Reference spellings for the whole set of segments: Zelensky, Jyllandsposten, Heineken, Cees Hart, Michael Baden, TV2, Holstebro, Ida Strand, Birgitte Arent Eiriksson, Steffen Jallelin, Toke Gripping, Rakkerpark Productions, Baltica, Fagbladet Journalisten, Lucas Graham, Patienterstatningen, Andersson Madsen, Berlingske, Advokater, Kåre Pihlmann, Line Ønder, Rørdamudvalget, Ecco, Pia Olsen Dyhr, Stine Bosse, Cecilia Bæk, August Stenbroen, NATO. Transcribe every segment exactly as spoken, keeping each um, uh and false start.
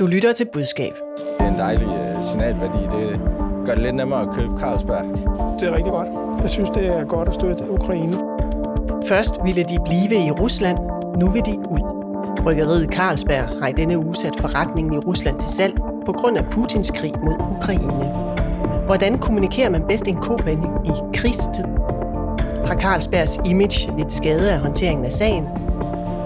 Du lytter til Budskab. Det er en dejlig uh, signalværdi. Det gør det lidt nemmere at købe Carlsberg. Det er rigtig godt. Jeg synes, det er godt at støtte Ukraine. Først ville de blive i Rusland. Nu vil de ud. Bryggeriet Carlsberg har i denne uge sat forretningen i Rusland til salg på grund af Putins krig mod Ukraine. Hvordan kommunikerer man bedst en kovending i krigstid? Har Carlsbergs image lidt skade af håndteringen af sagen?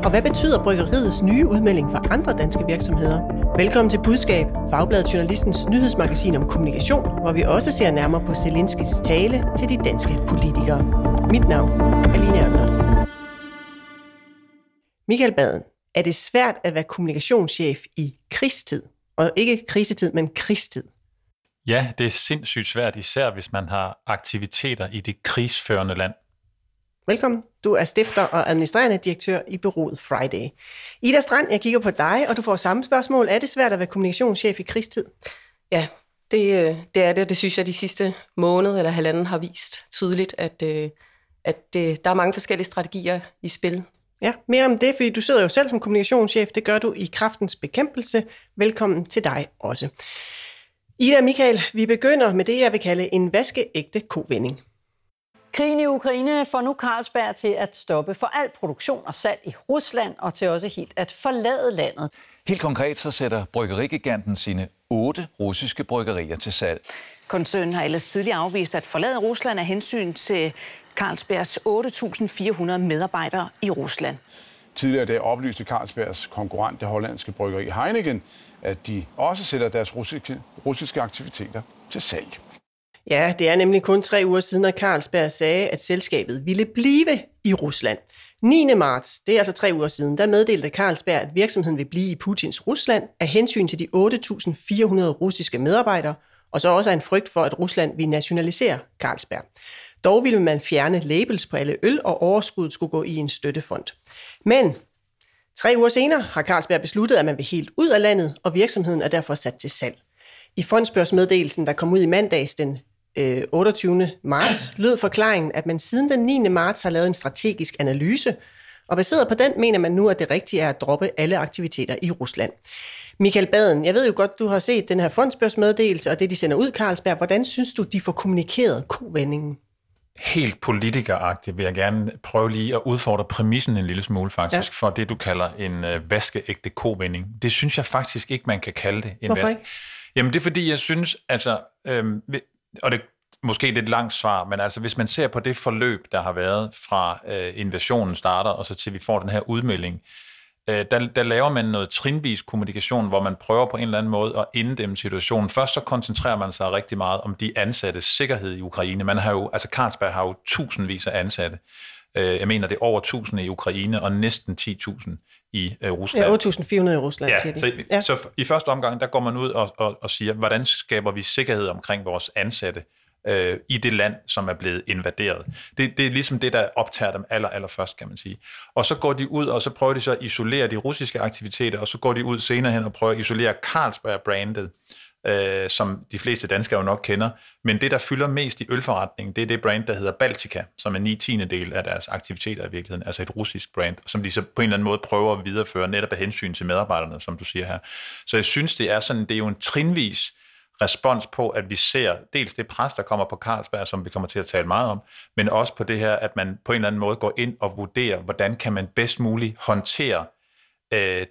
Og hvad betyder bryggeriets nye udmelding for andre danske virksomheder? Velkommen til Budskab, Fagbladet Journalistens nyhedsmagasin om kommunikation, hvor vi også ser nærmere på Zelenskys tale til de danske politikere. Mit navn er Line Ønder. Michael Baden, er det svært at være kommunikationschef i krigstid? Og ikke krisetid, men krigstid. Ja, det er sindssygt svært, især hvis man har aktiviteter i det krigsførende land. Velkommen. Du er stifter og administrerende direktør i bureauet Friday. Ida Strand, jeg kigger på dig, og du får samme spørgsmål. Er det svært at være kommunikationschef i krigstid? Ja, det, det er det. Det synes jeg, de sidste måned eller halvanden har vist tydeligt, at, at det, der er mange forskellige strategier i spil. Ja, mere om det, fordi du sidder jo selv som kommunikationschef. Det gør du i Kraftens Bekæmpelse. Velkommen til dig også. Ida og Michael, vi begynder med det, jeg vil kalde en vaskeægte kovending. Krigen i Ukraine får nu Carlsberg til at stoppe for al produktion og salg i Rusland, og til også helt at forlade landet. Helt konkret så sætter bryggerigiganten sine otte russiske bryggerier til salg. Koncernen har ellers tidligere afvist at forlade Rusland af hensyn til Carlsbergs otte tusind fire hundrede medarbejdere i Rusland. Tidligere det oplyste Carlsbergs konkurrent, det hollandske bryggeri Heineken, at de også sætter deres russiske, russiske aktiviteter til salg. Ja, det er nemlig kun tre uger siden, at Carlsberg sagde, at selskabet ville blive i Rusland. niende marts, det er altså tre uger siden, der meddelte Carlsberg, at virksomheden vil blive i Putins Rusland af hensyn til de otte tusind fire hundrede russiske medarbejdere, og så også af en frygt for, at Rusland vil nationalisere Carlsberg. Dog ville man fjerne labels på alle øl, og overskuddet skulle gå i en støttefond. Men tre uger senere har Carlsberg besluttet, at man vil helt ud af landet, og virksomheden er derfor sat til salg. I fondsbørsmeddelelsen, der kom ud i mandags den øh, otteogtyvende marts, lød forklaringen, at man siden den niende marts har lavet en strategisk analyse, og baseret på den mener man nu, at det rigtige er at droppe alle aktiviteter i Rusland. Michael Baden, jeg ved jo godt, du har set den her fondsbørsmeddelelse og det, de sender ud, Carlsberg. Hvordan synes du, de får kommunikeret kovendingen? Helt politikeragtigt vil jeg gerne prøve lige at udfordre præmissen en lille smule faktisk, ja. For det, du kalder en øh, vaskeægte kovending. Det synes jeg faktisk ikke, man kan kalde det. En Hvorfor vaske. ikke? Jamen det er fordi, jeg synes, altså, øhm, og det er måske lidt langt svar, men altså hvis man ser på det forløb, der har været fra øh, invasionen starter, og så til vi får den her udmelding, øh, der, der laver man noget trinvis kommunikation, hvor man prøver på en eller anden måde at inddæmme situationen. Først så koncentrerer man sig rigtig meget om de ansattes sikkerhed i Ukraine. Man har jo, altså Carlsberg har jo tusindvis af ansatte. Øh, jeg mener, det er over tusind i Ukraine, og næsten ti tusind i Rusland. Ja, otte tusind fire hundrede i Rusland, ja, siger de. Så, i, ja. så i første omgang, der går man ud og, og, og siger, hvordan skaber vi sikkerhed omkring vores ansatte øh, i det land, som er blevet invaderet. Det, det er ligesom det, der optager dem aller, aller først, kan man sige. Og så går de ud, og så prøver de så at isolere de russiske aktiviteter, og så går de ud senere hen og prøver at isolere Carlsberg-brandet, øh, som de fleste danskere jo nok kender. Men det, der fylder mest i ølforretningen, det er det brand, der hedder Baltica, som er ni tiendedele af deres aktiviteter i virkeligheden, altså et russisk brand, som de så på en eller anden måde prøver at videreføre netop af hensyn til medarbejderne, som du siger her. Så jeg synes, det er sådan, det er jo en trinvis respons på, at vi ser dels det pres, der kommer på Carlsberg, som vi kommer til at tale meget om, men også på det her, at man på en eller anden måde går ind og vurderer, hvordan kan man bedst muligt håndtere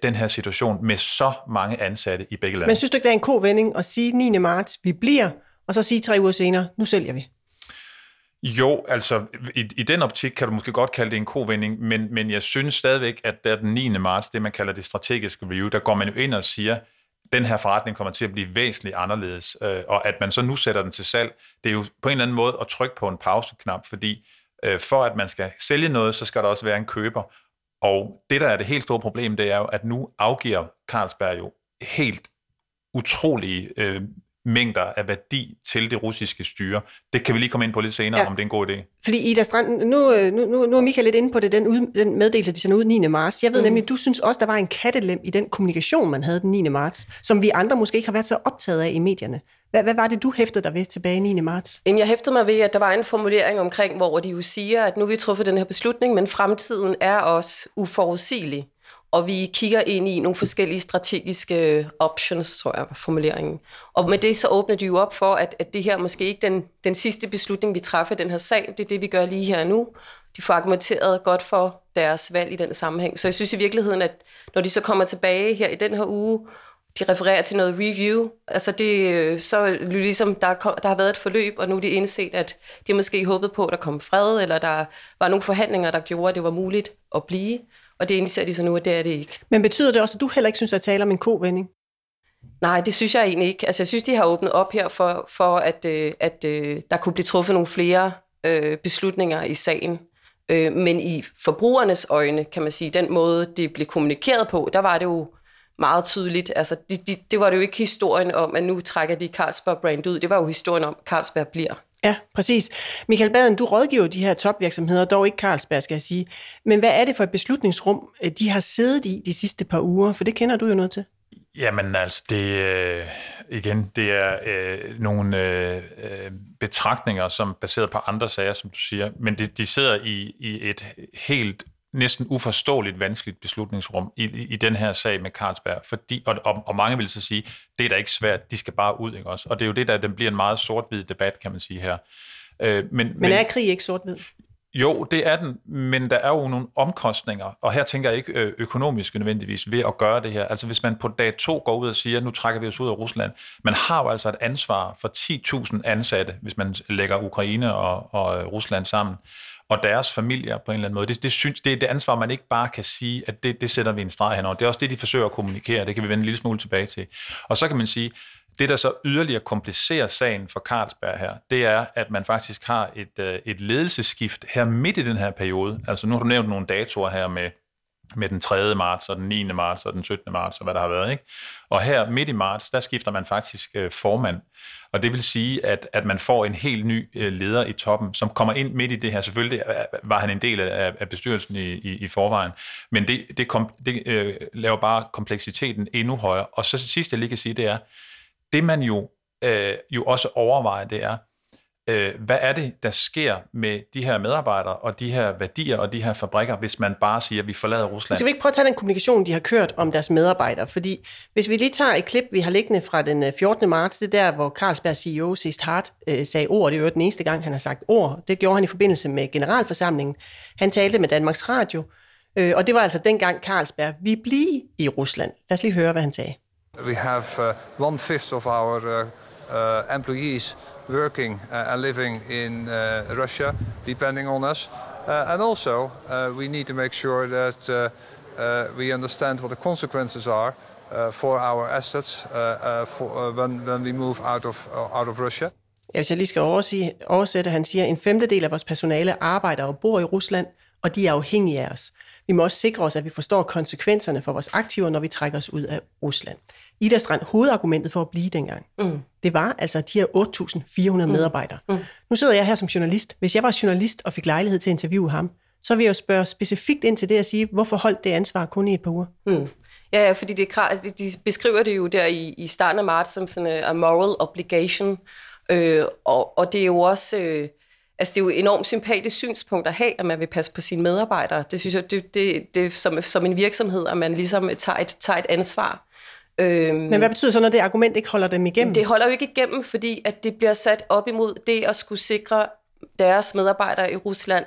den her situation med så mange ansatte i begge lande. Men synes du ikke, det er en kovending at sige niende marts, vi bliver, og så sige tre uger senere, nu sælger vi? Jo, altså i, i den optik kan du måske godt kalde det en kovending, men, men jeg synes stadigvæk, at der den niende marts, det man kalder det strategiske review, der går man jo ind og siger, den her forretning kommer til at blive væsentligt anderledes, øh, og at man så nu sætter den til salg, det er jo på en eller anden måde at trykke på en pauseknap, fordi øh, for at man skal sælge noget, så skal der også være en køber. Og det, der er det helt store problem, det er jo, at nu afgiver Carlsberg jo helt utrolige øh, mængder af værdi til det russiske styre. Det kan vi lige komme ind på lidt senere, ja. Om det er en god idé. Fordi Ida Strand, nu, nu, nu er Michael lidt inde på det, den, ud, den meddelelse, de sendte ud niende marts. Jeg ved mm. nemlig, du synes også, der var en kattelem i den kommunikation, man havde den niende marts, som vi andre måske ikke har været så optaget af i medierne. Hvad, hvad var det, du hæftede dig ved tilbage niende marts? Jamen, jeg hæftede mig ved, at der var en formulering omkring, hvor de jo siger, at nu vi truffet den her beslutning, men fremtiden er også uforudsigelig. Og vi kigger ind i nogle forskellige strategiske options, tror jeg, formuleringen. Og med det så åbner de jo op for, at, at det her måske ikke den, den sidste beslutning, vi træffer i den her sag. Det er det, vi gør lige her nu. De får argumenteret godt for deres valg i den sammenhæng. Så jeg synes i virkeligheden, at når de så kommer tilbage her i den her uge, de refererer til noget review, altså det, så ligesom der, kom, der har været et forløb, og nu er de indset, at de måske håbede på, at der kom fred, eller der var nogle forhandlinger, der gjorde, at det var muligt at blive. Og det indser de så nu, at det er det ikke. Men betyder det også, at du heller ikke synes, at tale om en kovending? Nej, det synes jeg egentlig ikke. Altså jeg synes, de har åbnet op her for, for at, at der kunne blive truffet nogle flere beslutninger i sagen. Men i forbrugernes øjne, kan man sige, den måde, det blev kommunikeret på, der var det jo meget tydeligt. Altså, de, de, det var det jo ikke historien om, at nu trækker de Carlsberg-brand ud. Det var jo historien om, at Carlsberg bliver. Ja, præcis. Michael Baden, du rådgiver de her topvirksomheder, dog ikke Carlsberg, skal jeg sige. Men hvad er det for et beslutningsrum, de har siddet i de sidste par uger? For det kender du jo noget til. Jamen altså, det, øh, igen, det er øh, nogle øh, betragtninger, som er baseret på andre sager, som du siger. Men de, de sidder i, i et helt næsten uforståeligt vanskeligt beslutningsrum i, i, i den her sag med Carlsberg, fordi, og, og, og mange vil så sige, det er da ikke svært, de skal bare ud, ikke også? Og det er jo det, der den bliver en meget sort-hvid debat, kan man sige her. Øh, men, men er krig ikke sort-hvid? Jo, det er den, men der er jo nogle omkostninger, og her tænker jeg ikke økonomisk nødvendigvis ved at gøre det her. Altså hvis man på dag to går ud og siger, nu trækker vi os ud af Rusland, man har jo altså et ansvar for ti tusind ansatte, hvis man lægger Ukraine og, og Rusland sammen, og deres familier på en eller anden måde. Det, det, synes, det er det ansvar, man ikke bare kan sige, at det, det sætter vi en streg henover. Det er også det, de forsøger at kommunikere, det kan vi vende en lille smule tilbage til. Og så kan man sige, det, der så yderligere komplicerer sagen for Carlsberg her, det er, at man faktisk har et, et ledelsesskift her midt i den her periode. Altså nu har du nævnt nogle datoer her med, med den tredje marts og den niende marts og den syttende marts og hvad der har været, ikke? Og her midt i marts, der skifter man faktisk øh, formand. Og det vil sige, at, at man får en helt ny øh, leder i toppen, som kommer ind midt i det her. Selvfølgelig var han en del af, af bestyrelsen i, i, i forvejen, men det, det, kom, det øh, laver bare kompleksiteten endnu højere. Og så sidst, jeg lige kan sige, det er, det man jo, øh, jo også overvejer, det er, øh, hvad er det, der sker med de her medarbejdere og de her værdier og de her fabrikker, hvis man bare siger, at vi forlader Rusland? Skal vi ikke prøve at tage den kommunikation, de har kørt om deres medarbejdere? Fordi hvis vi lige tager et klip, vi har liggende fra den fjortende marts, det der, hvor Carlsberg C E O Cees Hart øh, sagde ord, det er jo den eneste gang, han har sagt ord. Det gjorde han i forbindelse med generalforsamlingen. Han talte med Danmarks Radio, øh, og det var altså dengang Carlsberg, vi bliver i Rusland. Lad os lige høre, hvad han sagde. We have uh, one fifth of our uh, uh, employees working uh, and living in uh, Russia, depending on us, uh, and also uh, we need to make sure that uh, uh, we understand what the consequences are uh, for our assets uh, uh, for, uh, when, when we move out of uh, out of Russia. Ja, hvis jeg lige skal oversætte, han siger, en femtedel af vores personale arbejder og bor i Rusland, og de er afhængige af os. Vi må også sikre os, at vi forstår konsekvenserne for vores aktiver, når vi trækker os ud af Rusland. Ida Strand, hovedargumentet for at blive dengang, mm. det var altså de her otte tusind fire hundrede mm. medarbejdere. Mm. Nu sidder jeg her som journalist. Hvis jeg var journalist og fik lejlighed til at interviewe ham, så vil jeg jo spørge specifikt ind til det og sige, hvorfor holdt det ansvar kun i et par uger? Mm. Ja, fordi det, de beskriver det jo der i, i starten af marts som sådan en moral obligation. Øh, og, og det er jo også... Øh, Altså, det er jo et enormt sympatisk synspunkt at have, at man vil passe på sine medarbejdere. Det synes jeg, det, det, det som, som en virksomhed, at man ligesom tager et, tager et ansvar. Øhm, Men hvad betyder så, når det argument ikke holder dem igennem? Det holder jo ikke igennem, fordi at det bliver sat op imod det at skulle sikre deres medarbejdere i Rusland,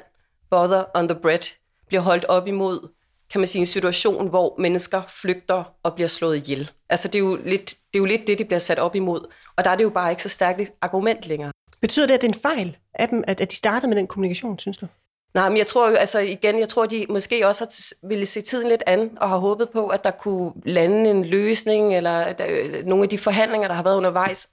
butter on the bread, bliver holdt op imod, kan man sige, en situation, hvor mennesker flygter og bliver slået ihjel. Altså, det er jo lidt det, er jo lidt det, det bliver sat op imod, og der er det jo bare ikke så stærkt et argument længere. Betyder det, at det er en fejl af dem, at de startede med den kommunikation, synes du? Nej, men jeg tror jo, altså igen, jeg tror, de måske også har ville se tiden lidt an, og har håbet på, at der kunne lande en løsning, eller nogle af de forhandlinger, der har været undervejs,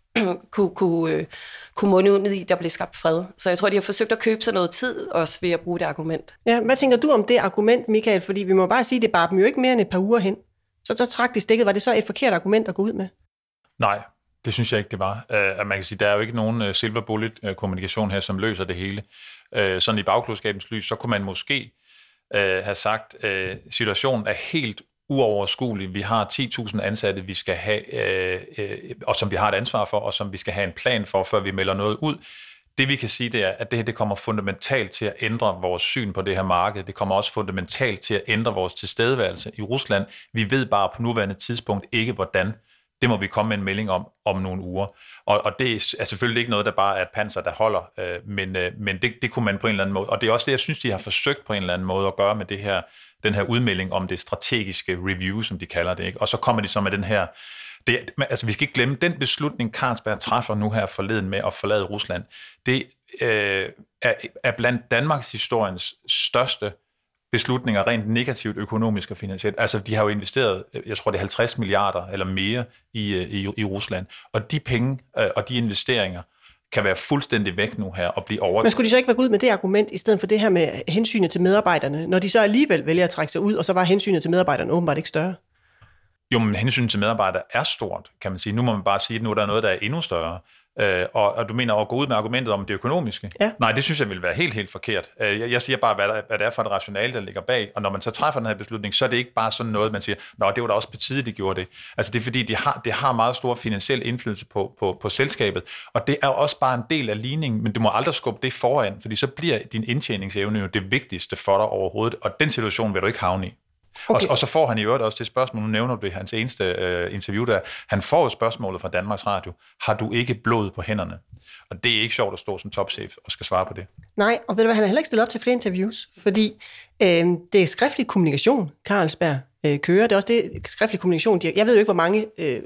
kunne, kunne, kunne munde ud i, der blev skabt fred. Så jeg tror, de har forsøgt at købe sig noget tid, også ved at bruge det argument. Ja, hvad tænker du om det argument, Michael? Fordi vi må bare sige, det bar dem jo ikke mere end et par uger hen. Så, så trak de stikket. Var det så et forkert argument at gå ud med? Nej. Det synes jeg ikke, det var. Uh, man kan sige, der er jo ikke nogen uh, silver bullet-kommunikation uh, her, som løser det hele. Uh, sådan i bagklodskabens lys, så kunne man måske uh, have sagt, uh, situationen er helt uoverskuelig. Vi har ti tusind ansatte, vi skal have, uh, uh, og som vi har et ansvar for, og som vi skal have en plan for, før vi melder noget ud. Det vi kan sige, det er, at det her det kommer fundamentalt til at ændre vores syn på det her marked. Det kommer også fundamentalt til at ændre vores tilstedeværelse i Rusland. Vi ved bare på nuværende tidspunkt ikke, hvordan. Det må vi komme med en melding om om nogle uger. Og, og det er selvfølgelig ikke noget, der bare er et panser, der holder, øh, men, øh, men det, det kunne man på en eller anden måde. Og det er også det, jeg synes, de har forsøgt på en eller anden måde at gøre med det her, den her udmelding om det strategiske review, som de kalder det. Ikke? Og så kommer de så med den her... Det, altså vi skal ikke glemme, den beslutning, Carlsberg træffer nu her forleden med at forlade Rusland, det øh, er, er blandt Danmarks historiens største beslutninger rent negativt, økonomisk og finansielt. Altså, de har jo investeret, jeg tror, det er halvtreds milliarder eller mere i, i, i Rusland. Og de penge øh, og de investeringer kan være fuldstændig væk nu her og blive overgået. Men skulle de så ikke være gået ud med det argument, i stedet for det her med hensynet til medarbejderne, når de så alligevel vælger at trække sig ud, og så var hensynet til medarbejderne åbenbart ikke større? Jo, men hensynet til medarbejdere er stort, kan man sige. Nu må man bare sige, at nu er der noget, der er endnu større. Øh, og, og du mener at gå ud med argumentet om det økonomiske? Ja. Nej, det synes jeg vil være helt, helt forkert. Øh, jeg, jeg siger bare, hvad, der, hvad det er for et rationale, der ligger bag, og når man så træffer den her beslutning, så er det ikke bare sådan noget, man siger, nå, det var da også på tide, de gjorde det. Altså det er fordi, det har, de har meget stor finansiel indflydelse på, på, på selskabet, og det er også bare en del af ligningen, men du må aldrig skubbe det foran, fordi så bliver din indtjeningsevne jo det vigtigste for dig overhovedet, og den situation vil du ikke havne i. Okay. Og, og så får han i øvrigt også det spørgsmål, nu nævner du det, hans eneste øh, interview der, han får jo spørgsmålet fra Danmarks Radio, har du ikke blod på hænderne? Og det er ikke sjovt at stå som topchef og skal svare på det. Nej, og ved du hvad, han har heller ikke stillet op til flere interviews, fordi øh, det er skriftlig kommunikation, Carlsberg øh, kører, det er også det skriftlig kommunikation, de, jeg ved jo ikke, hvor mange øh,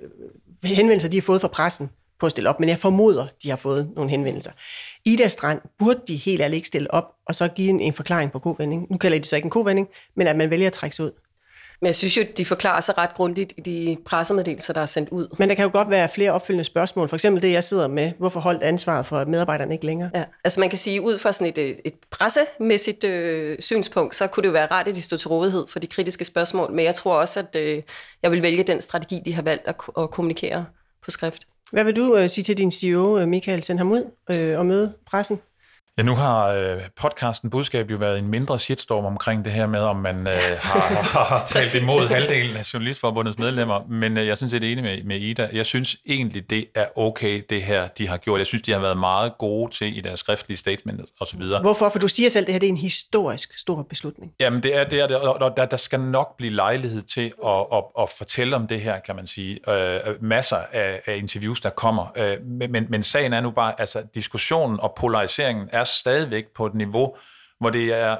henvendelser de har fået fra pressen på at stille op, men jeg formoder, de har fået nogle henvendelser. Ida Strand burde de helt ærligt ikke stille op, og så give en, en forklaring på kovending. Nu kalder de så ikke en kovending, men at man vælger at trække sig ud. Men jeg synes jo, de forklarer sig ret grundigt i de pressemeddelelser, der er sendt ud. Men der kan jo godt være flere opfølgende spørgsmål. For eksempel det, jeg sidder med. Hvorfor holdt ansvaret for medarbejderne ikke længere? Ja, altså man kan sige, ud fra sådan et, et pressemæssigt øh, synspunkt, så kunne det jo være rart, at de stod til rådighed for de kritiske spørgsmål. Men jeg tror også, at øh, jeg vil vælge den strategi, de har valgt at, at kommunikere på skrift. Hvad vil du øh, sige til din C E O, Michael? Send ham ud øh, og møde pressen? Ja, nu har øh, podcasten Budskab jo været en mindre shitstorm omkring det her med, om man øh, har, har talt imod halvdelen af Journalistforbundets medlemmer, men øh, jeg synes, jeg er enig med, med Ida. Jeg synes egentlig, det er okay, det her, de har gjort. Jeg synes, de har været meget gode til i deres skriftlige statement og så videre. Hvorfor? For du siger selv, det her det er en historisk stor beslutning. Jamen, det er det, er, det er, og der, der skal nok blive lejlighed til at, at, at fortælle om det her, kan man sige. Øh, masser af, af interviews, der kommer. Øh, men, men sagen er nu bare, altså diskussionen og polariseringen er stadigvæk på et niveau, hvor det er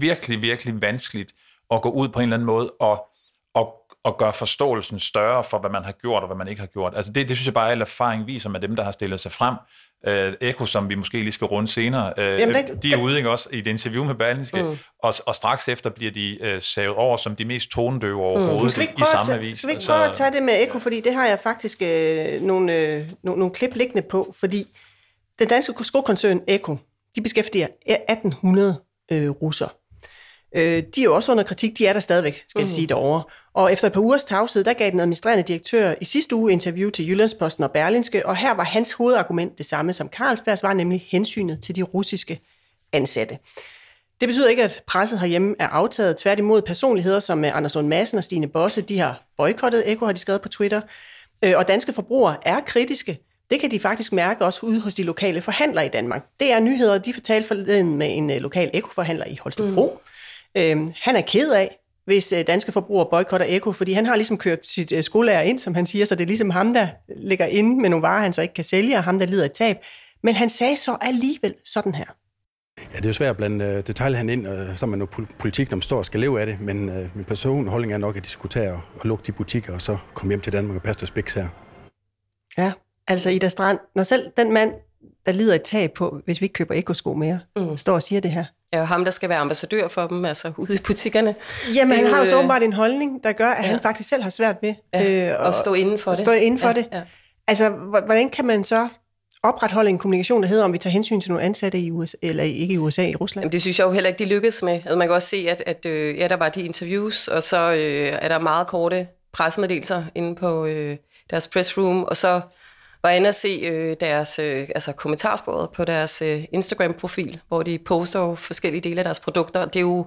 virkelig, virkelig vanskeligt at gå ud på en eller anden måde og, og, og gøre forståelsen større for, hvad man har gjort og hvad man ikke har gjort. Altså det, det synes jeg bare, at al erfaring viser med dem, der har stillet sig frem. Øh, Ecco, som vi måske lige skal runde senere, øh, Jamen, det, de er ude ikke, også i et interview med Baltica, mm. og, og straks efter bliver de øh, savet over som de mest tonedøve overhovedet mm. i samme avis. Skal vi ikke prøve at tage det med Ecco, fordi det har jeg faktisk øh, nogle, øh, nogle, nogle klip liggende på, fordi den danske skokoncern Ecco, de beskæftiger atten hundrede øh, russer. Øh, de er jo også under kritik, de er der stadigvæk, skal jeg mm. sige, derovre. Og efter et par ugers tavshed, der gav den administrerende direktør i sidste uge interview til Jyllandsposten og Berlingske, og her var hans hovedargument det samme som Carlsbergs, var nemlig hensynet til de russiske ansatte. Det betyder ikke, at presset herhjemme er aftaget. Tværtimod personligheder som Andersson Madsen og Stine Bosse, de har boykottet Ecco, har de skrevet på Twitter. Øh, og danske forbrugere er kritiske. Det kan de faktisk mærke også ude hos de lokale forhandlere i Danmark. Det er nyheder, de fortalte forleden med en lokal Ecco-forhandler i Holstebro. Mm. Øhm, han er ked af, hvis danske forbrugere boykotter Ecco, fordi han har ligesom kørt sit skolelærer ind, som han siger, så det er ligesom ham, der ligger inde med nogle varer, han så ikke kan sælge, og ham, der lider et tab. Men han sagde så alligevel sådan her. Ja, det er jo svært at blande detaljhandel ind, og så er man jo politik, når man står og skal leve af det, men øh, min personlige holdning er nok at diskutere og lukke de butikker, og så komme hjem til Danmark og passe deres spiks her. Ja. Altså Ida Strand, når selv den mand, der lider et tab på, hvis vi ikke køber Ecco-sko mere, mm. står og siger det her. Ja, og ham, der skal være ambassadør for dem, altså ude i butikkerne. Jamen, det han jo, har jo så åbenbart en holdning, der gør, at ja. han faktisk selv har svært ved ja, øh, at stå inden for det. Stå inden for ja, det. Ja. Altså, hvordan kan man så opretholde en kommunikation, der hedder, om vi tager hensyn til nogle ansatte i U S A, eller ikke i U S A, i Rusland? Jamen, det synes jeg jo heller ikke, de lykkedes med. Altså, man kan også se, at, at øh, ja, der var de interviews, og så øh, er der meget korte pressemeddelelser inde på øh, deres pressroom, og så var inde og se øh, deres øh, altså kommentarsporet på deres øh, Instagram-profil, hvor de poster forskellige dele af deres produkter. Det er jo,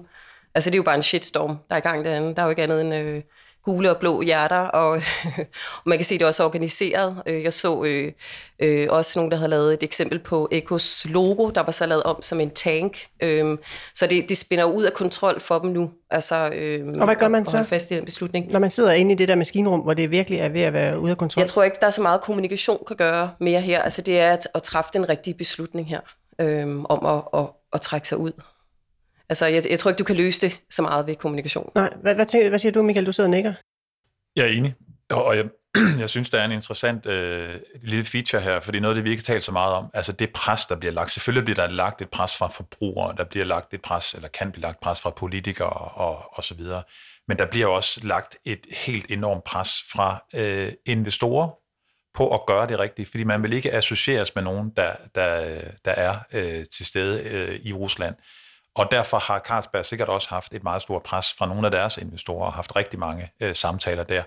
altså det er jo bare en shitstorm, der er i gang derinde. Der er jo ikke andet end øh, gule og blå hjerter, og, og man kan se, det er også organiseret. Jeg så øh, øh, også nogen, der havde lavet et eksempel på Eccos logo, der var så lavet om som en tank. Øh, så det, det spænder ud af kontrol for dem nu. Altså, øh, og hvad gør man så, fast i den beslutning? Når man sidder inde i det der maskinrum, hvor det virkelig er ved at være ude af kontrol? Jeg tror ikke, der er så meget kommunikation kan gøre mere her. Altså det er at, at træffe den rigtige beslutning her, øh, om at, at, at trække sig ud. Altså, jeg, jeg tror ikke, du kan løse det så meget ved kommunikation. Nej, hvad, hvad, tænker, hvad siger du, Michael? Du sidder og nikker. Jeg er enig, og jeg, jeg synes, der er en interessant øh, lille feature her, fordi noget af det, vi ikke taler så meget om, altså det pres, der bliver lagt. Selvfølgelig bliver der lagt et pres fra forbrugere, der bliver lagt et pres, eller kan blive lagt pres fra politikere og, og så videre. Men der bliver også lagt et helt enormt pres fra øh, investorer på at gøre det rigtigt, fordi man vil ikke associeres med nogen, der, der, der er øh, til stede øh, i Rusland. Og derfor har Carlsberg sikkert også haft et meget stort pres fra nogle af deres investorer og haft rigtig mange øh, samtaler der.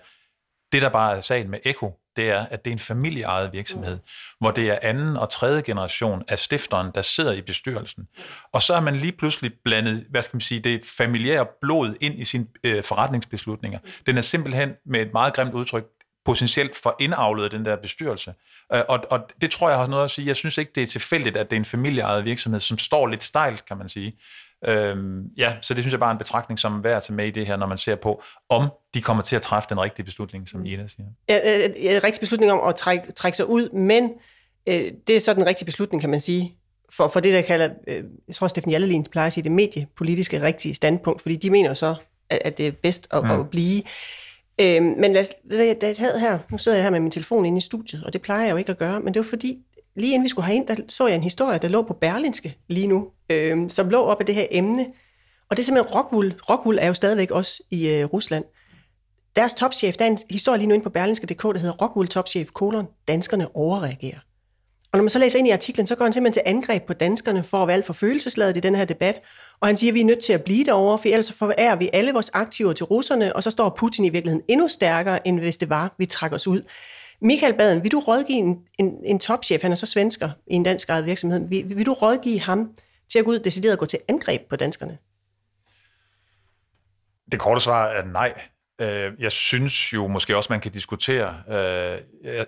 Det, der bare er sagen med Ecco, det er, at det er en familieejet virksomhed, mm. hvor det er anden og tredje generation af stifteren, der sidder i bestyrelsen. Og så er man lige pludselig blandet, hvad skal man sige, det familiære blod ind i sine øh, forretningsbeslutninger. Den er simpelthen med et meget grimt udtryk potentielt for indavlet den der bestyrelse. Og, og det tror jeg har noget at sige. Jeg synes ikke, det er tilfældigt, at det er en familieejet virksomhed, som står lidt stejlt, kan man sige. Øhm, ja, så det synes jeg bare er en betragtning, som er værd at tage med i det her, når man ser på, om de kommer til at træffe den rigtige beslutning, som Ida siger. Ja, en rigtig beslutning om at trække, trække sig ud, men øh, det er så den rigtige beslutning, kan man sige, for, for det, der kalder, øh, jeg tror, Steffen Jallelin plejer at sige, det mediepolitiske rigtige standpunkt, fordi de mener så, at, at det er bedst at, mm. at blive... Øhm, men lad os, da jeg sad her, nu sidder jeg her med min telefon inde i studiet, og det plejer jeg jo ikke at gøre, men det var fordi, lige inden vi skulle herind, der så jeg en historie, der lå på Berlingske lige nu, øhm, som lå op af det her emne, og det er simpelthen Rockwool. Rockwool er jo stadigvæk også i øh, Rusland. Deres topchef, der er en historie lige nu inde på Berlingske punktum d k, der hedder Rockwool topchef kolon, danskerne overreagerer. Og når man så læser ind i artiklen, så går han simpelthen til angreb på danskerne for at være alt for følelsesladet i den her debat. Og han siger, at vi er nødt til at blive derovre, for ellers forærer vi alle vores aktiver til russerne, og så står Putin i virkeligheden endnu stærkere, end hvis det var, vi trækker os ud. Michael Baden, vil du rådgive en, en, en topchef, han er så svensker i en dansk ejet virksomhed, vil, vil du rådgive ham til at gå ud decideret at gå til angreb på danskerne? Det korte svar er nej. Jeg synes jo måske også, man kan diskutere, jeg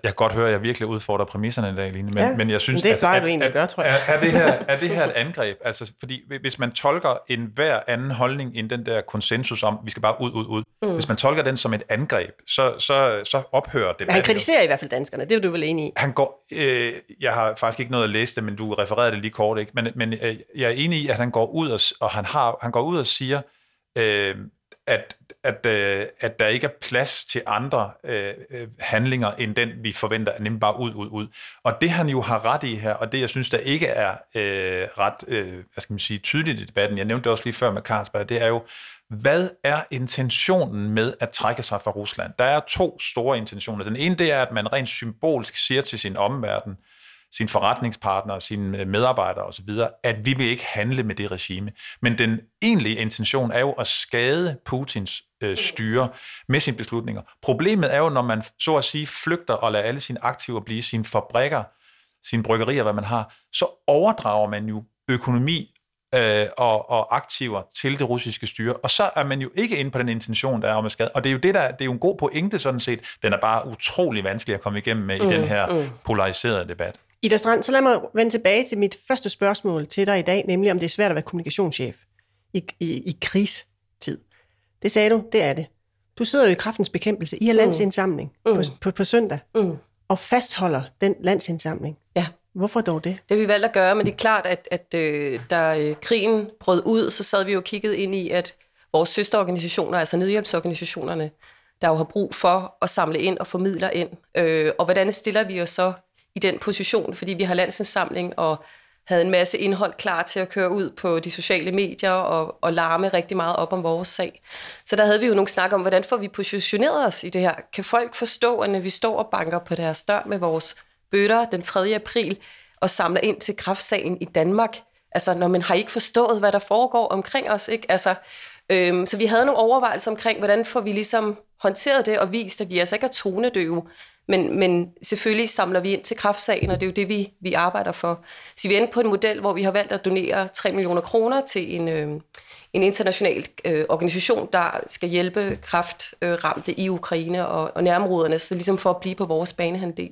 kan godt høre, at jeg virkelig udfordrer præmisserne i dag, Line, men, ja, men jeg synes, men det altså, er, du egentlig at, gør, tror jeg. Er, er, det her, er det her et angreb? Altså, fordi hvis man tolker enhver anden holdning end den der konsensus om, vi skal bare ud, ud, ud, mm. hvis man tolker den som et angreb, så, så, så ophører det. Men han kritiserer i hvert fald danskerne, det er du vel enig i? Han går, øh, jeg har faktisk ikke noget at læse det, men du refererede det lige kort, ikke? Men, men øh, jeg er enig i, at han går ud og, og, han har, han går ud og siger, øh, at At, øh, at der ikke er plads til andre øh, handlinger, end den, vi forventer, nemlig bare ud, ud, ud. Og det han jo har ret i her, og det jeg synes, der ikke er øh, ret øh, hvad skal man sige, tydeligt i debatten, jeg nævnte det også lige før med Carlsberg, det er jo, hvad er intentionen med at trække sig fra Rusland? Der er to store intentioner. Den ene, det er, at man rent symbolsk siger til sin omverden, sine forretningspartnere, sine medarbejdere osv., at vi vil ikke handle med det regime. Men den egentlige intention er jo at skade Putins øh, styre med sine beslutninger. Problemet er jo, når man så at sige flygter og lader alle sine aktiver blive sine fabrikker, sine bryggerier, hvad man har, så overdrager man jo økonomi øh, og, og aktiver til det russiske styre, og så er man jo ikke inde på den intention, der er om at skade. Og det er jo, det, der, det er jo en god pointe sådan set. Den er bare utrolig vanskelig at komme igennem med mm, i den her mm. polariserede debat. Ida Strand, så lad mig vende tilbage til mit første spørgsmål til dig i dag, nemlig om det er svært at være kommunikationschef i, i, i krigstid. Det sagde du, det er det. Du sidder jo i Kraftens Bekæmpelse, i har landsindsamling mm. på, på, på søndag, mm. og fastholder den landsindsamling. Ja. Hvorfor dog det? Det har vi valgt at gøre, men det er klart, at, at øh, da øh, krigen brød ud, så sad vi jo og kiggede ind i, at vores søsterorganisationer, altså nødhjælpsorganisationerne, der jo har brug for at samle ind og formidle ind. Øh, og hvordan stiller vi os så i den position, fordi vi har landsindsamling og havde en masse indhold klar til at køre ud på de sociale medier og, og larme rigtig meget op om vores sag. Så der havde vi jo nogle snak om, hvordan får vi positioneret os i det her? Kan folk forstå, at når vi står og banker på deres dør med vores bøtter den tredje april og samler ind til kræftsagen i Danmark? Altså, når man har ikke forstået, hvad der foregår omkring os, ikke? Altså, øhm, så vi havde nogle overvejelser omkring, hvordan får vi ligesom håndteret det og vist, at vi altså ikke er tonedøve. Men, men selvfølgelig samler vi ind til kræftsagen, og det er jo det, vi, vi arbejder for. Så vi er inde på en model, hvor vi har valgt at donere tre millioner kroner til en, øh, en international øh, organisation, der skal hjælpe kræftramte øh, i Ukraine og, og nærområderne, så ligesom for at blive på vores banehandel.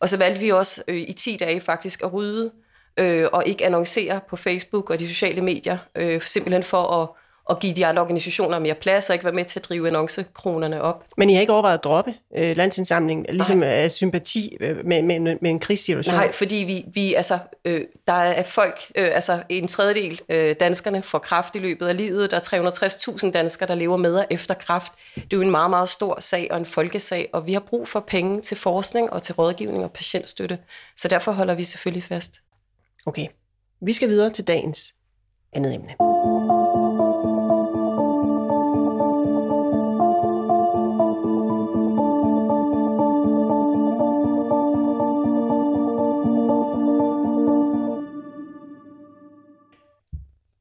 Og så valgte vi også øh, i ti dage faktisk at rydde øh, og ikke annoncere på Facebook og de sociale medier, øh, simpelthen for at, at give de andre organisationer mere plads og ikke være med til at drive annoncekronerne op. Men I har ikke overvejet at droppe øh, landsindsamlingen ligesom af sympati med, med, med en krigssituation? Nej, fordi vi, vi altså, øh, der er folk, øh, altså en tredjedel øh, danskerne får kræft i løbet af livet. Der er tre hundrede og tres tusind danskere, der lever med og efter kræft. Det er jo en meget, meget stor sag og en folkesag, og vi har brug for penge til forskning og til rådgivning og patientstøtte. Så derfor holder vi selvfølgelig fast. Okay, vi skal videre til dagens andet emne.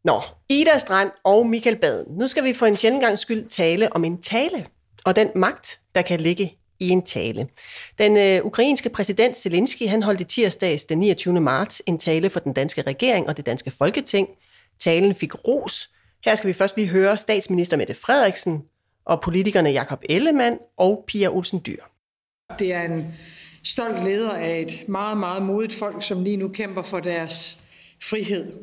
Nå, Ida Strand og Michael Baden. Nu skal vi for en sjældent gangs skyld tale om en tale, og den magt, der kan ligge i en tale. Den øh, ukrainske præsident Zelensky, han holdt i tirsdags den niogtyvende marts en tale for den danske regering og det danske folketing. Talen fik ros. Her skal vi først lige høre statsminister Mette Frederiksen og politikerne Jakob Ellemann og Pia Olsen Dyhr. Det er en stolt leder af et meget, meget modigt folk, som lige nu kæmper for deres frihed.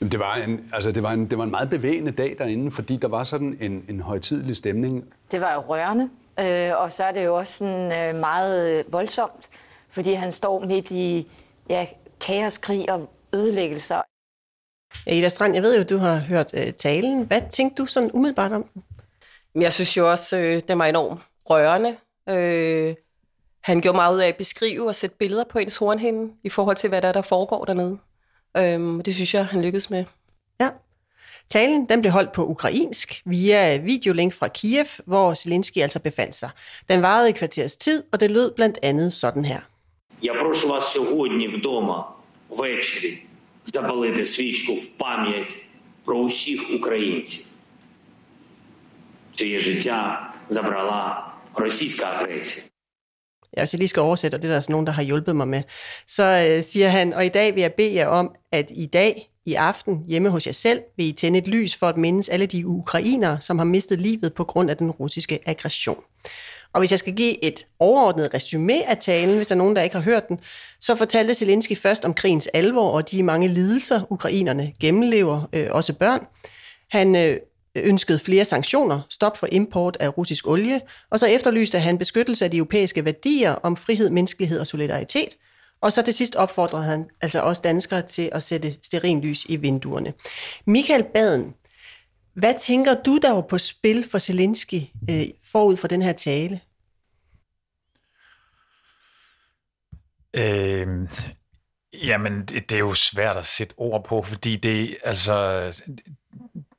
Det var en, altså det var en, det var en meget bevægende dag derinde, fordi der var sådan en, en højtidelig stemning. Det var jo rørende, øh, og så er det jo også sådan, øh, meget voldsomt, fordi han står midt i ja, kaoskrig og ødelæggelser. Ja, Ida Strand, jeg ved jo, du har hørt øh, talen. Hvad tænkte du sådan umiddelbart om den? Jeg synes jo også, øh, den var enormt rørende. Øh, han gjorde meget ud af at beskrive og sætte billeder på ens hornhinde i forhold til, hvad der, der foregår dernede. Det synes jeg, han lykkedes med. Ja. Talen den blev holdt på ukrainsk via videolink fra Kiev, hvor Zelensky altså befandt sig. Den varede i kvarters tid, og det lød blandt andet sådan her. Jeg прошу вас сьогодні вдома ввечері запалити свічку в пам'ять про усіх українців. Чиє життя забрала російська агресія. Ja, hvis jeg lige skal oversætte, og det er der altså nogen, der har hjulpet mig med, så øh, siger han, og i dag vil jeg bede jer om, at i dag, i aften, hjemme hos jer selv, vil I tænde et lys for at mindes alle de ukrainere, som har mistet livet på grund af den russiske aggression. Og hvis jeg skal give et overordnet resume af talen, hvis der er nogen, der ikke har hørt den, så fortalte Zelensky først om krigens alvor og de mange lidelser, ukrainerne gennemlever, øh, også børn. Han øh, ønskede flere sanktioner, stop for import af russisk olie, og så efterlyste han beskyttelse af de europæiske værdier om frihed, menneskelighed og solidaritet. Og så til sidst opfordrede han altså også danskere til at sætte stearinlys i vinduerne. Michael Baden, hvad tænker du, der var på spil for Zelensky øh, forud for den her tale? Øh, jamen, det, det er jo svært at sætte ord på, fordi det altså...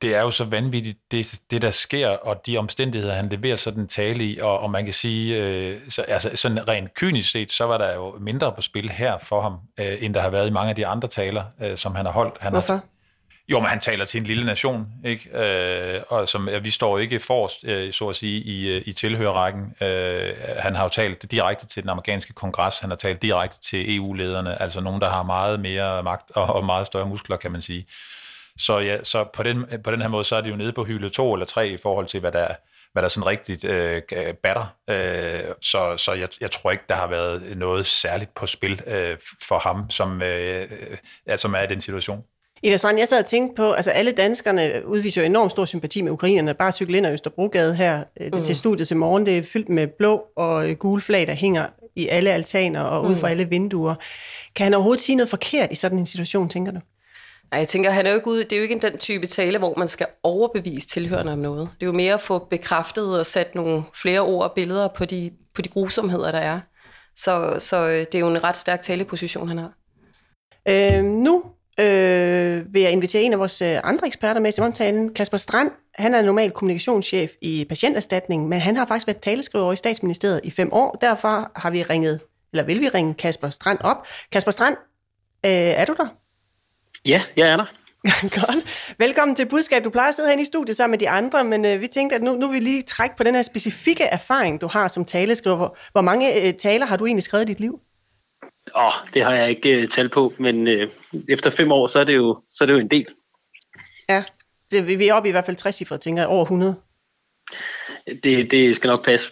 Det er jo så vanvittigt, det, det der sker, og de omstændigheder, han leverer sådan en tale i, og, og man kan sige, øh, så, altså sådan rent kynisk set, så var der jo mindre på spil her for ham, øh, end der har været i mange af de andre taler, øh, som han har holdt. Han Hvorfor? Har t- jo, men han taler til en lille nation, ikke? Øh, og som, vi står ikke forrest, øh, så at sige, i, i tilhørerrækken. Øh, han har jo talt direkte til den amerikanske kongres, han har talt direkte til E U-lederne, altså nogen, der har meget mere magt og, og meget større muskler, kan man sige. Så, ja, så på, den, på den her måde, så er det jo nede på hylde to eller tre i forhold til, hvad der, hvad der sådan rigtigt øh, batter. Øh, så så jeg, jeg tror ikke, der har været noget særligt på spil øh, for ham, som, øh, som er i den situation. Ida Strand, jeg sad og tænkte på, altså alle danskerne udviser jo enormt stor sympati med ukrainerne. Bare cykle ind ad Østerbrogade her mm. til studiet til morgen. Det er fyldt med blå og gule flag, der hænger i alle altaner og ud fra mm. alle vinduer. Kan han overhovedet sige noget forkert i sådan en situation, tænker du? Nej, jeg tænker, han er jo ikke ude, det er jo ikke den type tale, hvor man skal overbevise tilhørende om noget. Det er jo mere at få bekræftet og sat nogle flere ord og billeder på de, på de grusomheder, der er. Så, så det er jo en ret stærk taleposition, han har. Øh, nu øh, vil jeg invitere en af vores andre eksperter med i samtalen, Kasper Strand. Han er normalt kommunikationschef i Patienterstatningen, men han har faktisk været taleskriver i Statsministeriet i fem år. Derfor har vi ringet, eller vil vi ringe Kasper Strand op. Kasper Strand, øh, er du der? Ja, jeg er der. Godt. Velkommen til Budskab. Du plejer at sidde herinde i studiet sammen med de andre, men øh, vi tænkte, at nu, nu vil vi lige trække på den her specifikke erfaring, du har som taleskriver. Hvor mange øh, taler har du egentlig skrevet i dit liv? Åh, oh, det har jeg ikke øh, tal på, men øh, efter fem år, så er, det jo, så er det jo en del. Ja, Det, vi er oppe i hvert fald tresindstyve, tænker jeg, over hundrede. Det, det skal nok passe.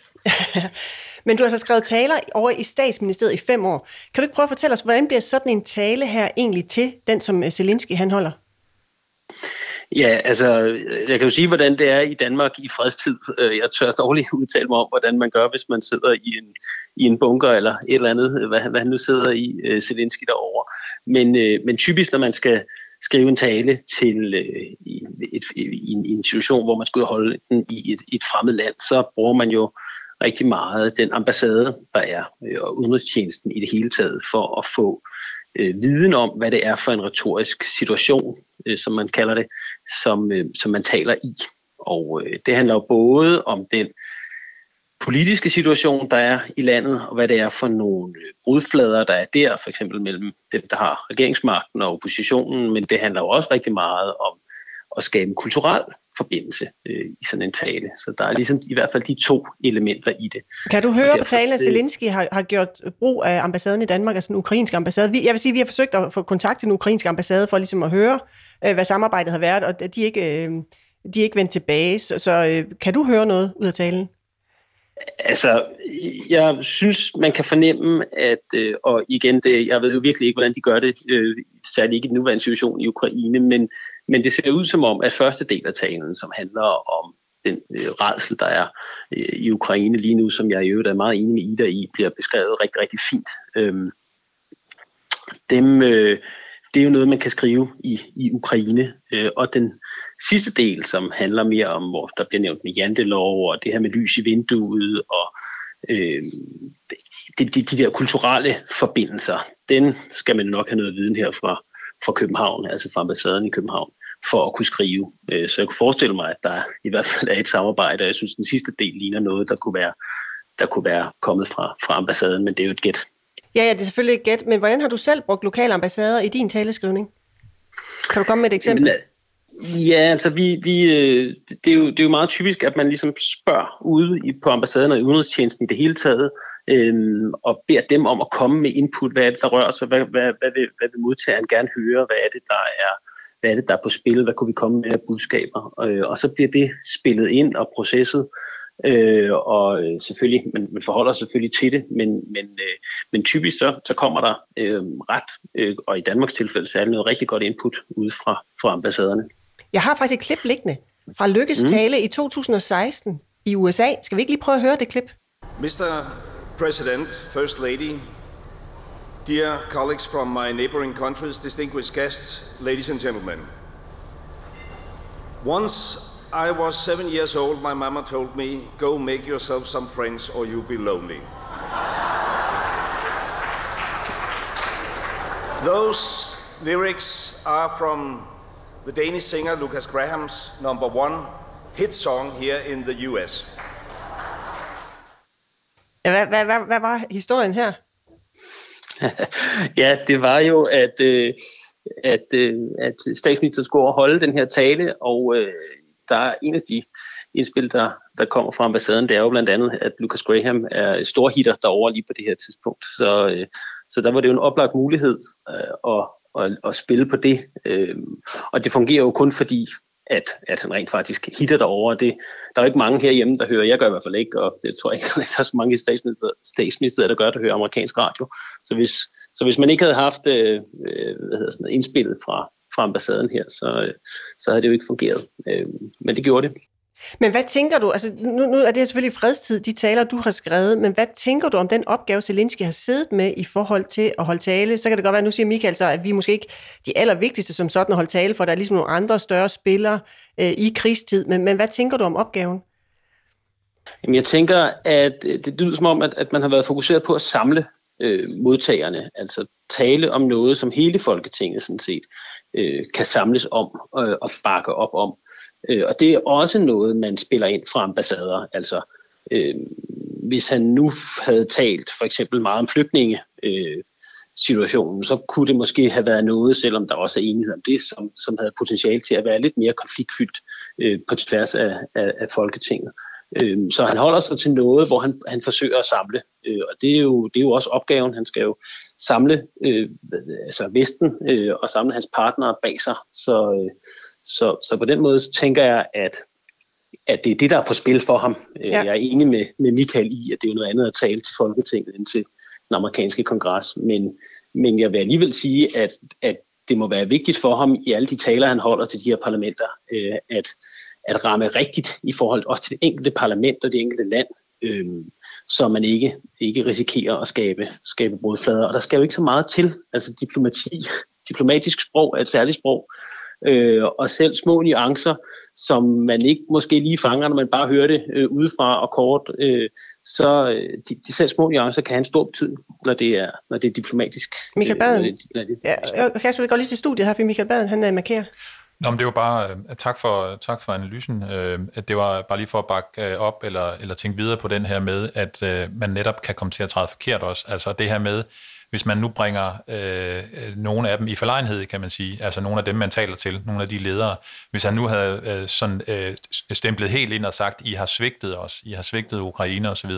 Men du har så skrevet taler over i Statsministeriet i fem år. Kan du ikke prøve at fortælle os, hvordan bliver sådan en tale her egentlig til, den som Zelensky han holder? Ja, altså, jeg kan jo sige, hvordan det er i Danmark i fredstid. Jeg tør dårligt udtale mig om, hvordan man gør, hvis man sidder i en, i en bunker eller et eller andet, hvad, hvad han nu sidder i, Zelensky derovre. Men, men typisk, når man skal skrive en tale til i et, i en institution, hvor man skal holde den i et, et fremmed land, så bruger man jo rigtig meget den ambassade, der er, og udenrigstjenesten i det hele taget, for at få øh, viden om, hvad det er for en retorisk situation, øh, som man kalder det, som, øh, som man taler i. Og øh, det handler jo både om den politiske situation, der er i landet, og hvad det er for nogle brudflader, der er der, for eksempel mellem dem, der har regeringsmagten og oppositionen, men det handler jo også rigtig meget om at skabe en kulturel forbindelse øh, i sådan en tale. Så der er ligesom i hvert fald de to elementer i det. Kan du høre på talen, at Zelensky har, har gjort brug af ambassaden i Danmark, altså den ukrainske ambassade? Vi, jeg vil sige, at vi har forsøgt at få kontakt til den ukrainske ambassade for ligesom at høre, øh, hvad samarbejdet har været, og de er ikke, øh, de er ikke vendt tilbage. Så, så øh, kan du høre noget ud af talen? Altså, jeg synes, man kan fornemme, at, øh, og igen, det, jeg ved jo virkelig ikke, hvordan de gør det, øh, særligt ikke i den nuværende situation i Ukraine, men, men det ser ud som om, at første del af talen, som handler om den øh, rædsel, der er øh, i Ukraine lige nu, som jeg i øvrigt er meget enig med Ida i, bliver beskrevet rigtig, rigtig fint. Øh, dem, øh, det er jo noget, man kan skrive i, i Ukraine, øh, og den sidste del, som handler mere om, hvor der bliver nævnt med jantelov og det her med lys i vinduet og øh, de, de, de der kulturelle forbindelser, den skal man nok have noget viden her fra, fra København, altså fra ambassaden i København, for at kunne skrive. Så jeg kunne forestille mig, at der i hvert fald er et samarbejde, og jeg synes, den sidste del ligner noget, der kunne være, der kunne være kommet fra, fra ambassaden, men det er jo et gæt. Ja, ja, det er selvfølgelig et gæt, men hvordan har du selv brugt lokale ambassader i din taleskrivning? Kan du komme med et eksempel? Jamen, Ja, altså vi, vi, det, er jo, det er jo meget typisk, at man ligesom spørger ude på ambassaden og i udenrigstjenesten i det hele taget, øhm, og beder dem om at komme med input. Hvad er det, der rører sig? Hvad, hvad, hvad, vil, hvad vil modtageren gerne høre? Hvad er det, der er, hvad er det, der er på spil? Hvad kunne vi komme med af budskaber? Øh, og så bliver det spillet ind og processet, øh, og selvfølgelig, man, man forholder selvfølgelig til det, men, men, øh, men typisk så, så kommer der øh, ret, øh, og i Danmarks tilfælde så er det noget rigtig godt input ude fra, fra ambassaderne. Jeg har faktisk et klip liggende fra Lykkes mm. tale i to tusind og seksten i U S A. Skal vi ikke lige prøve at høre det klip? mister President, First Lady, dear colleagues from my neighboring countries, distinguished guests, ladies and gentlemen. Once I was seven years old, my mama told me, go make yourself some friends or you'll be lonely. Those lyrics are from the Danish singer Lucas Grahams number one hit song here in the U S. Ja, hvad, hvad, hvad, hvad var historien her? Ja, det var jo, at, øh, at, øh, at statsministeren skulle holde den her tale, og øh, der er en af de indspil, der, der kommer fra ambassaden, det er jo blandt andet, at Lucas Graham er storhitter derovre lige på det her tidspunkt. Så, øh, så der var det jo en oplagt mulighed øh, at og spille på det, og det fungerer jo kun fordi, at, at han rent faktisk hitter derovre. Det, der er jo ikke mange herhjemme, der hører, jeg gør i hvert fald ikke, og det tror jeg ikke, at der er så mange statsministerier, der gør, der hører amerikansk radio. Så hvis, så hvis man ikke havde haft øh, hvad hedder sådan, indspillet fra, fra ambassaden her, så, så havde det jo ikke fungeret, øh, men det gjorde det. Men hvad tænker du, altså nu, nu er det selvfølgelig fredstid, de taler, du har skrevet, men hvad tænker du om den opgave, Zelensky har siddet med i forhold til at holde tale? Så kan det godt være, nu siger Michael så, at vi måske ikke de allervigtigste som sådan at holde tale, for der er ligesom nogle andre større spillere øh, i krigstid, men, men hvad tænker du om opgaven? Jamen jeg tænker, at det lyder som om, at, at man har været fokuseret på at samle øh, modtagerne, altså tale om noget, som hele Folketinget sådan set øh, kan samles om øh, og bakke op om. Og det er også noget, man spiller ind fra ambassader. Altså, øh, hvis han nu havde talt for eksempel meget om flygtningesituationen, øh, så kunne det måske have været noget, selvom der også er enighed om det, som, som havde potentiale til at være lidt mere konfliktfyldt øh, på tværs af, af, af Folketinget. Øh, så han holder sig til noget, hvor han, han forsøger at samle. Øh, og det er, jo, det er jo også opgaven, han skal jo samle øh, altså Vesten øh, og samle hans partnere bag sig. Så... Øh, Så, så på den måde tænker jeg, at, at det er det, der er på spil for ham. Ja. Jeg er enig med, med Michael i, at det er jo noget andet at tale til Folketinget end til den amerikanske kongres. Men, men jeg vil alligevel sige, at, at det må være vigtigt for ham i alle de taler, han holder til de her parlamenter, øh, at, at ramme rigtigt i forhold også til det enkelte parlament og det enkelte land, øh, så man ikke, ikke risikerer at skabe, skabe brudflader. Og der skal jo ikke så meget til. Altså diplomati, diplomatisk sprog er et særligt sprog, øh, og selv små nuancer, som man ikke måske lige fanger, når man bare hører det øh, udefra og kort, øh, så de, de selv små nuancer kan have en stor betydning, når det er, når det er diplomatisk. Michael Baden. Øh, når det, når det er. Ja, Kasper, vi går lige til studiet her, for Michael Baden, han markerer. Nå, men det var bare, tak for, tak for analysen, at det var bare lige for at bakke op eller, eller tænke videre på den her med, at man netop kan komme til at træde forkert også. Altså det her med, hvis man nu bringer øh, nogle af dem i forlegenhed, kan man sige, altså nogle af dem, man taler til, nogle af de ledere, hvis han nu havde øh, sådan, øh, stemplet helt ind og sagt, I har svigtet os, I har svigtet Ukraine osv.,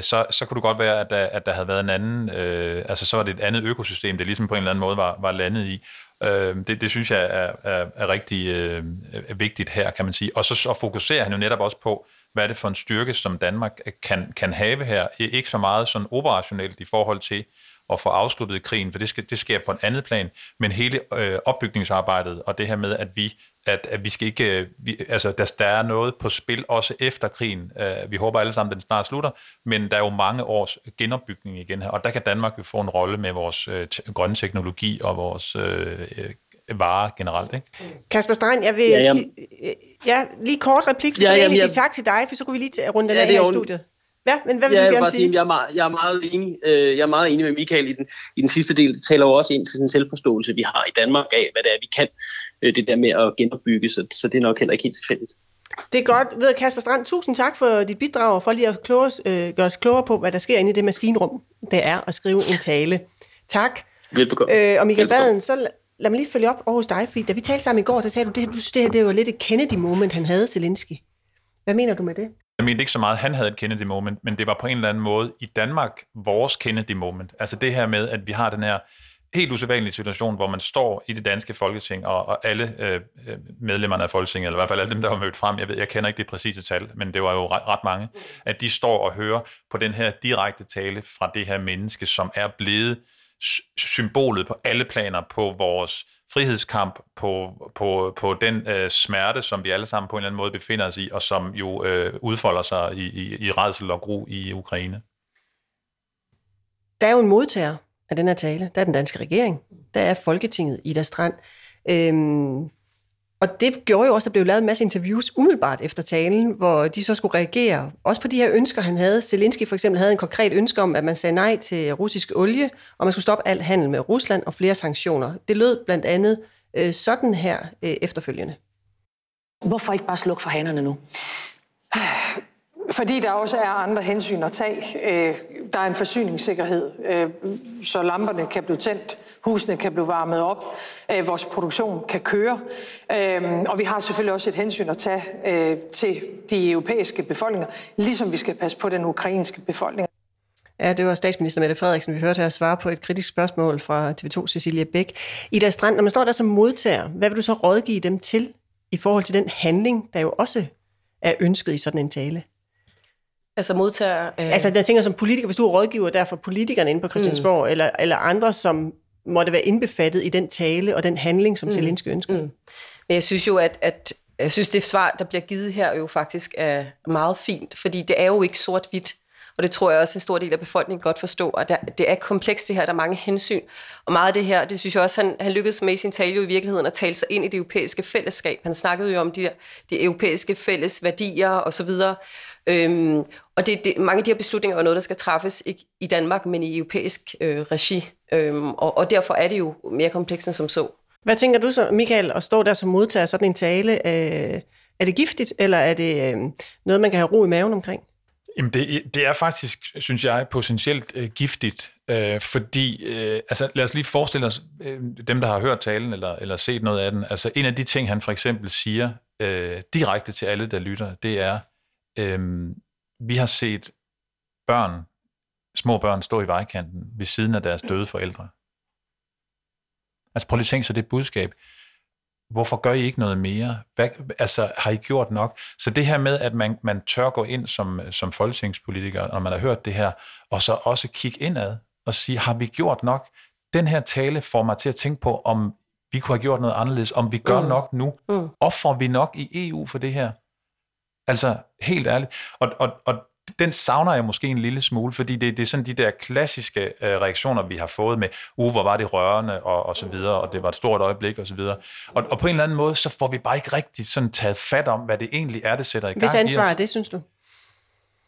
Så, så kunne det godt være, at der, at der havde været en anden, øh, altså så var det et andet økosystem, det ligesom på en eller anden måde var, var landet i. Øh, det, det synes jeg er, er, er rigtig øh, er vigtigt her, kan man sige. Og så og fokuserer han jo netop også på, hvad er det for en styrke, som Danmark kan, kan have her. Ikke så meget sådan operationelt i forhold til at få afsluttet krigen, for det, skal, det sker på en anden plan, men hele øh, opbygningsarbejdet og det her med, at vi At, at vi skal ikke, vi, altså der, der er noget på spil også efter krigen. Uh, vi håber alle sammen, at den snart slutter, men der er jo mange års genopbygning igen her, og der kan Danmark jo få en rolle med vores øh, t- grønne teknologi og vores øh, øh, varer generelt, ikke? Kasper Strand, jeg vil ja, ja. Sige, ja, lige kort replik, for ja, så vil jeg lige sige tak til dig, for så kunne vi lige runde den ja, af her i studiet. Ja, men hvad vil ja, du gerne sige? sige? Jeg er meget, jeg er meget enig, øh, jeg er meget enig med Michael i den, i den sidste del. Det taler jo også ind til sådan en selvforståelse, vi har i Danmark af, hvad det er, vi kan. Øh, det der med at genopbygge, så, så det er nok heller ikke helt tilfældigt. Det er godt. Ved Kasper Strand, tusind tak for dit bidrag, og for lige at klogere, øh, gøre os klogere på, hvad der sker inde i det maskinrum, det er at skrive en tale. Tak. Velbekomme. Øh, og Michael Baden, så lad mig lige følge op over hos dig, fordi da vi talte sammen i går, der sagde du, det her, det her det var lidt et Kennedy-moment, han havde, Zelensky. Hvad mener du med det? Jeg mente ikke så meget, han havde et Kennedy-moment, men det var på en eller anden måde i Danmark vores Kennedy-moment. Altså det her med, at vi har den her helt usædvanlige situation, hvor man står i det danske Folketing, og, og alle øh, medlemmerne af Folketinget, eller i hvert fald alle dem, der var mødt frem, jeg ved, jeg kender ikke det præcise tal, men det var jo ret, ret mange, at de står og hører på den her direkte tale fra det her menneske, som er blevet symbolet på alle planer på vores frihedskamp, på, på, på den øh, smerte, som vi alle sammen på en eller anden måde befinder os i, og som jo øh, udfolder sig i, i, i rædsel og gru i Ukraine. Der er jo en modtager af den her tale. Der er den danske regering. Der er Folketinget, Ida Strand. Øhm, og det gjorde jo også, at der blev lavet en masse interviews umiddelbart efter talen, hvor de så skulle reagere. Også på de her ønsker, han havde. Zelensky for eksempel havde en konkret ønske om, at man sagde nej til russisk olie, og man skulle stoppe al handel med Rusland og flere sanktioner. Det lød blandt andet øh, sådan her øh, efterfølgende. Hvorfor ikke bare slukke for hanerne nu? Fordi der også er andre hensyn at tage. Der er en forsyningssikkerhed, så lamperne kan blive tændt, husene kan blive varmet op, vores produktion kan køre. Og vi har selvfølgelig også et hensyn at tage til de europæiske befolkninger, ligesom vi skal passe på den ukrainske befolkning. Ja, det var statsminister Mette Frederiksen, vi hørte her svare på et kritisk spørgsmål fra T V to Cecilia Bæk. Ida Strand, når man står der som modtager, hvad vil du så rådgive dem til i forhold til den handling, der jo også er ønsket i sådan en tale? Altså modtager... Øh... Altså jeg tænker som politiker, hvis du er rådgiver der for politikerne inde på Christiansborg, mm. eller, eller andre, som måtte være indbefattet i den tale og den handling, som mm. Zelensky ønsker. Mm. Men jeg synes jo, at, at jeg synes, det svar, der bliver givet her, jo faktisk er meget fint, fordi det er jo ikke sort-hvidt, og det tror jeg også, en stor del af befolkningen godt forstår, og der, det er komplekst det her, der er mange hensyn, og meget af det her, det synes jeg også, han, han lykkedes med i sin tale jo i virkeligheden at tale sig ind i det europæiske fællesskab. Han snakkede jo om de, de europæiske fælles værdier osv., Øhm, og det, det, mange af de her beslutninger er noget, der skal træffes ikke i Danmark, men i europæisk øh, regi, øhm, og, og derfor er det jo mere komplekst end som så. Hvad tænker du så, Michael, at stå der som modtager sådan en tale? Øh, er det giftigt, eller er det øh, noget, man kan have ro i maven omkring? Jamen det, det er faktisk, synes jeg, potentielt øh, giftigt, øh, fordi, øh, altså lad os lige forestille os, øh, dem der har hørt talen eller, eller set noget af den, altså en af de ting, han for eksempel siger øh, direkte til alle, der lytter, det er, Øhm, vi har set børn, små børn stå i vejkanten ved siden af deres døde forældre. Altså prøv lige at tænke sig det budskab. Hvorfor gør I ikke noget mere? Hvad, altså, har I gjort nok? Så det her med, at man, man tør gå ind som, som folketingspolitiker, og man har hørt det her, og så også kigge indad og sige, har vi gjort nok? Den her tale får mig til at tænke på, om vi kunne have gjort noget anderledes, om vi gør mm. nok nu. Mm. Offrer vi nok i E U for det her? Altså, helt ærligt. Og, og, og den savner jeg måske en lille smule, fordi det, det er sådan de der klassiske øh, reaktioner, vi har fået med, uh, hvor var det rørende, og, og så videre, og det var et stort øjeblik, og så videre. Og, og på en eller anden måde, så får vi bare ikke rigtig sådan taget fat om, hvad det egentlig er, det sætter i gang. Hvis ansvar er det, synes du?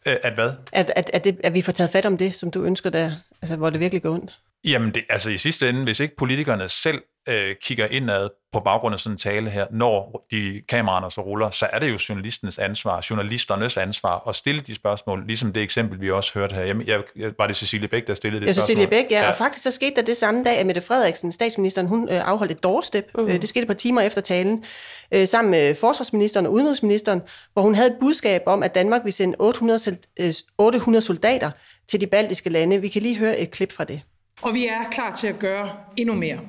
Øh, at hvad? At, at, at, det, at vi får taget fat om det, som du ønsker der, altså hvor det virkelig går ondt. Jamen, det, altså i sidste ende, hvis ikke politikerne selv øh, kigger indad på baggrund af sådan en tale her, når de kameraerne så ruller, så er det jo journalisternes ansvar, journalisternes ansvar at stille de spørgsmål, ligesom det eksempel, vi også hørte her. Jamen, jeg, var det Cecilia Bæk, der stillede det ja, spørgsmål? Cecilia Bæk, ja, ja, og faktisk så skete der det samme dag, at Mette Frederiksen, statsministeren, hun øh, afholdt et doorstep. Mm. Det skete et par timer efter talen, øh, sammen med forsvarsministeren og udenrigsministeren, hvor hun havde et budskab om, at Danmark ville sende otte hundrede soldater til de baltiske lande. Vi kan lige høre et klip fra det. Og vi er klar til at gøre endnu mere.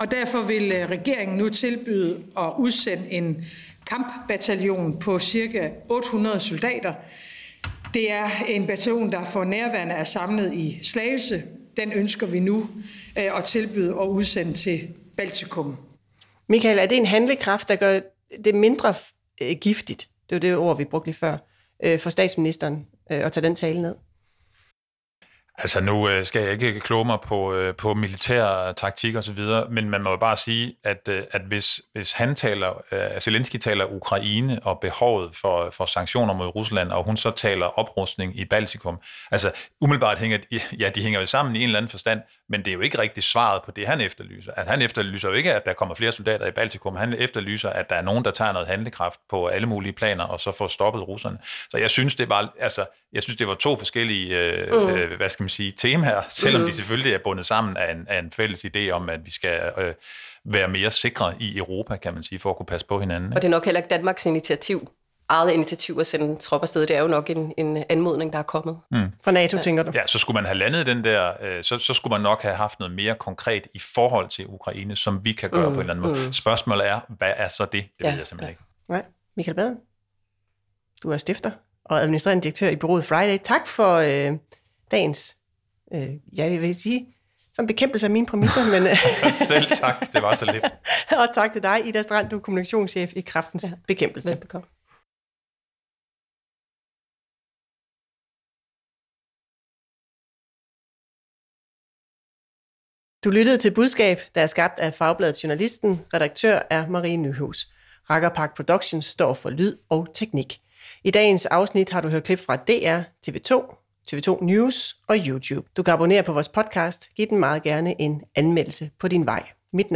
Og derfor vil regeringen nu tilbyde at udsende en kampbataljon på ca. otte hundrede soldater. Det er en bataljon, der for nærværende er samlet i Slagelse. Den ønsker vi nu at tilbyde og udsende til Baltikum. Michael, er det en handlekraft, der gør det mindre giftigt? Det var det ord, vi brugte lige før, for statsministeren at tage den tale ned. Altså nu øh, skal jeg ikke kloge mig på, øh, på militær taktik og så videre, men man må jo bare sige, at, øh, at hvis, hvis han taler, øh, Zelensky taler Ukraine og behovet for, for sanktioner mod Rusland, og hun så taler oprustning i Baltikum, altså umiddelbart hænger, ja, de hænger jo sammen i en eller anden forstand, men det er jo ikke rigtig svaret på det, han efterlyser. At han efterlyser jo ikke, at der kommer flere soldater i Baltikum, han efterlyser, at der er nogen, der tager noget handlekraft på alle mulige planer, og så får stoppet russerne. Så jeg synes, det var, altså, jeg synes, det var to forskellige, øh, mm. øh, hvad skal man sige, temaer, selvom mm. de selvfølgelig er bundet sammen af en, af en fælles idé om, at vi skal øh, være mere sikre i Europa, kan man sige, for at kunne passe på hinanden. Ikke? Og det er nok heller ikke Danmarks initiativ, eget initiativ at sende tropper afsted. Det er jo nok en, en anmodning, der er kommet. Mm. Fra NATO, ja. Tænker du? Ja, så skulle man have landet den der, øh, så, så skulle man nok have haft noget mere konkret i forhold til Ukraine, som vi kan gøre mm. på en eller anden måde. Mm. Spørgsmålet er, hvad er så det? Det ja, ved jeg simpelthen ja. ikke. Nej, Michael Baden, du er stifter og administrerende direktør i bureauet Friday. Tak for... Øh, dagens, øh, jeg vil sige, som bekæmpelse af mine præmisser. Men, selv tak, det var så lidt. Og tak til dig, Ida Strand, du er kommunikationschef i Kraftens ja. Bekæmpelse. Velbekomme. Du lyttede til Budskab, der er skabt af Fagbladet Journalisten. Redaktør er Marie Nyhus. Rakkerpark Productions står for lyd og teknik. I dagens afsnit har du hørt klip fra D R, T V to, T V to News og YouTube. Du kan abonnere på vores podcast. Giv den meget gerne en anmeldelse på din vej. Mit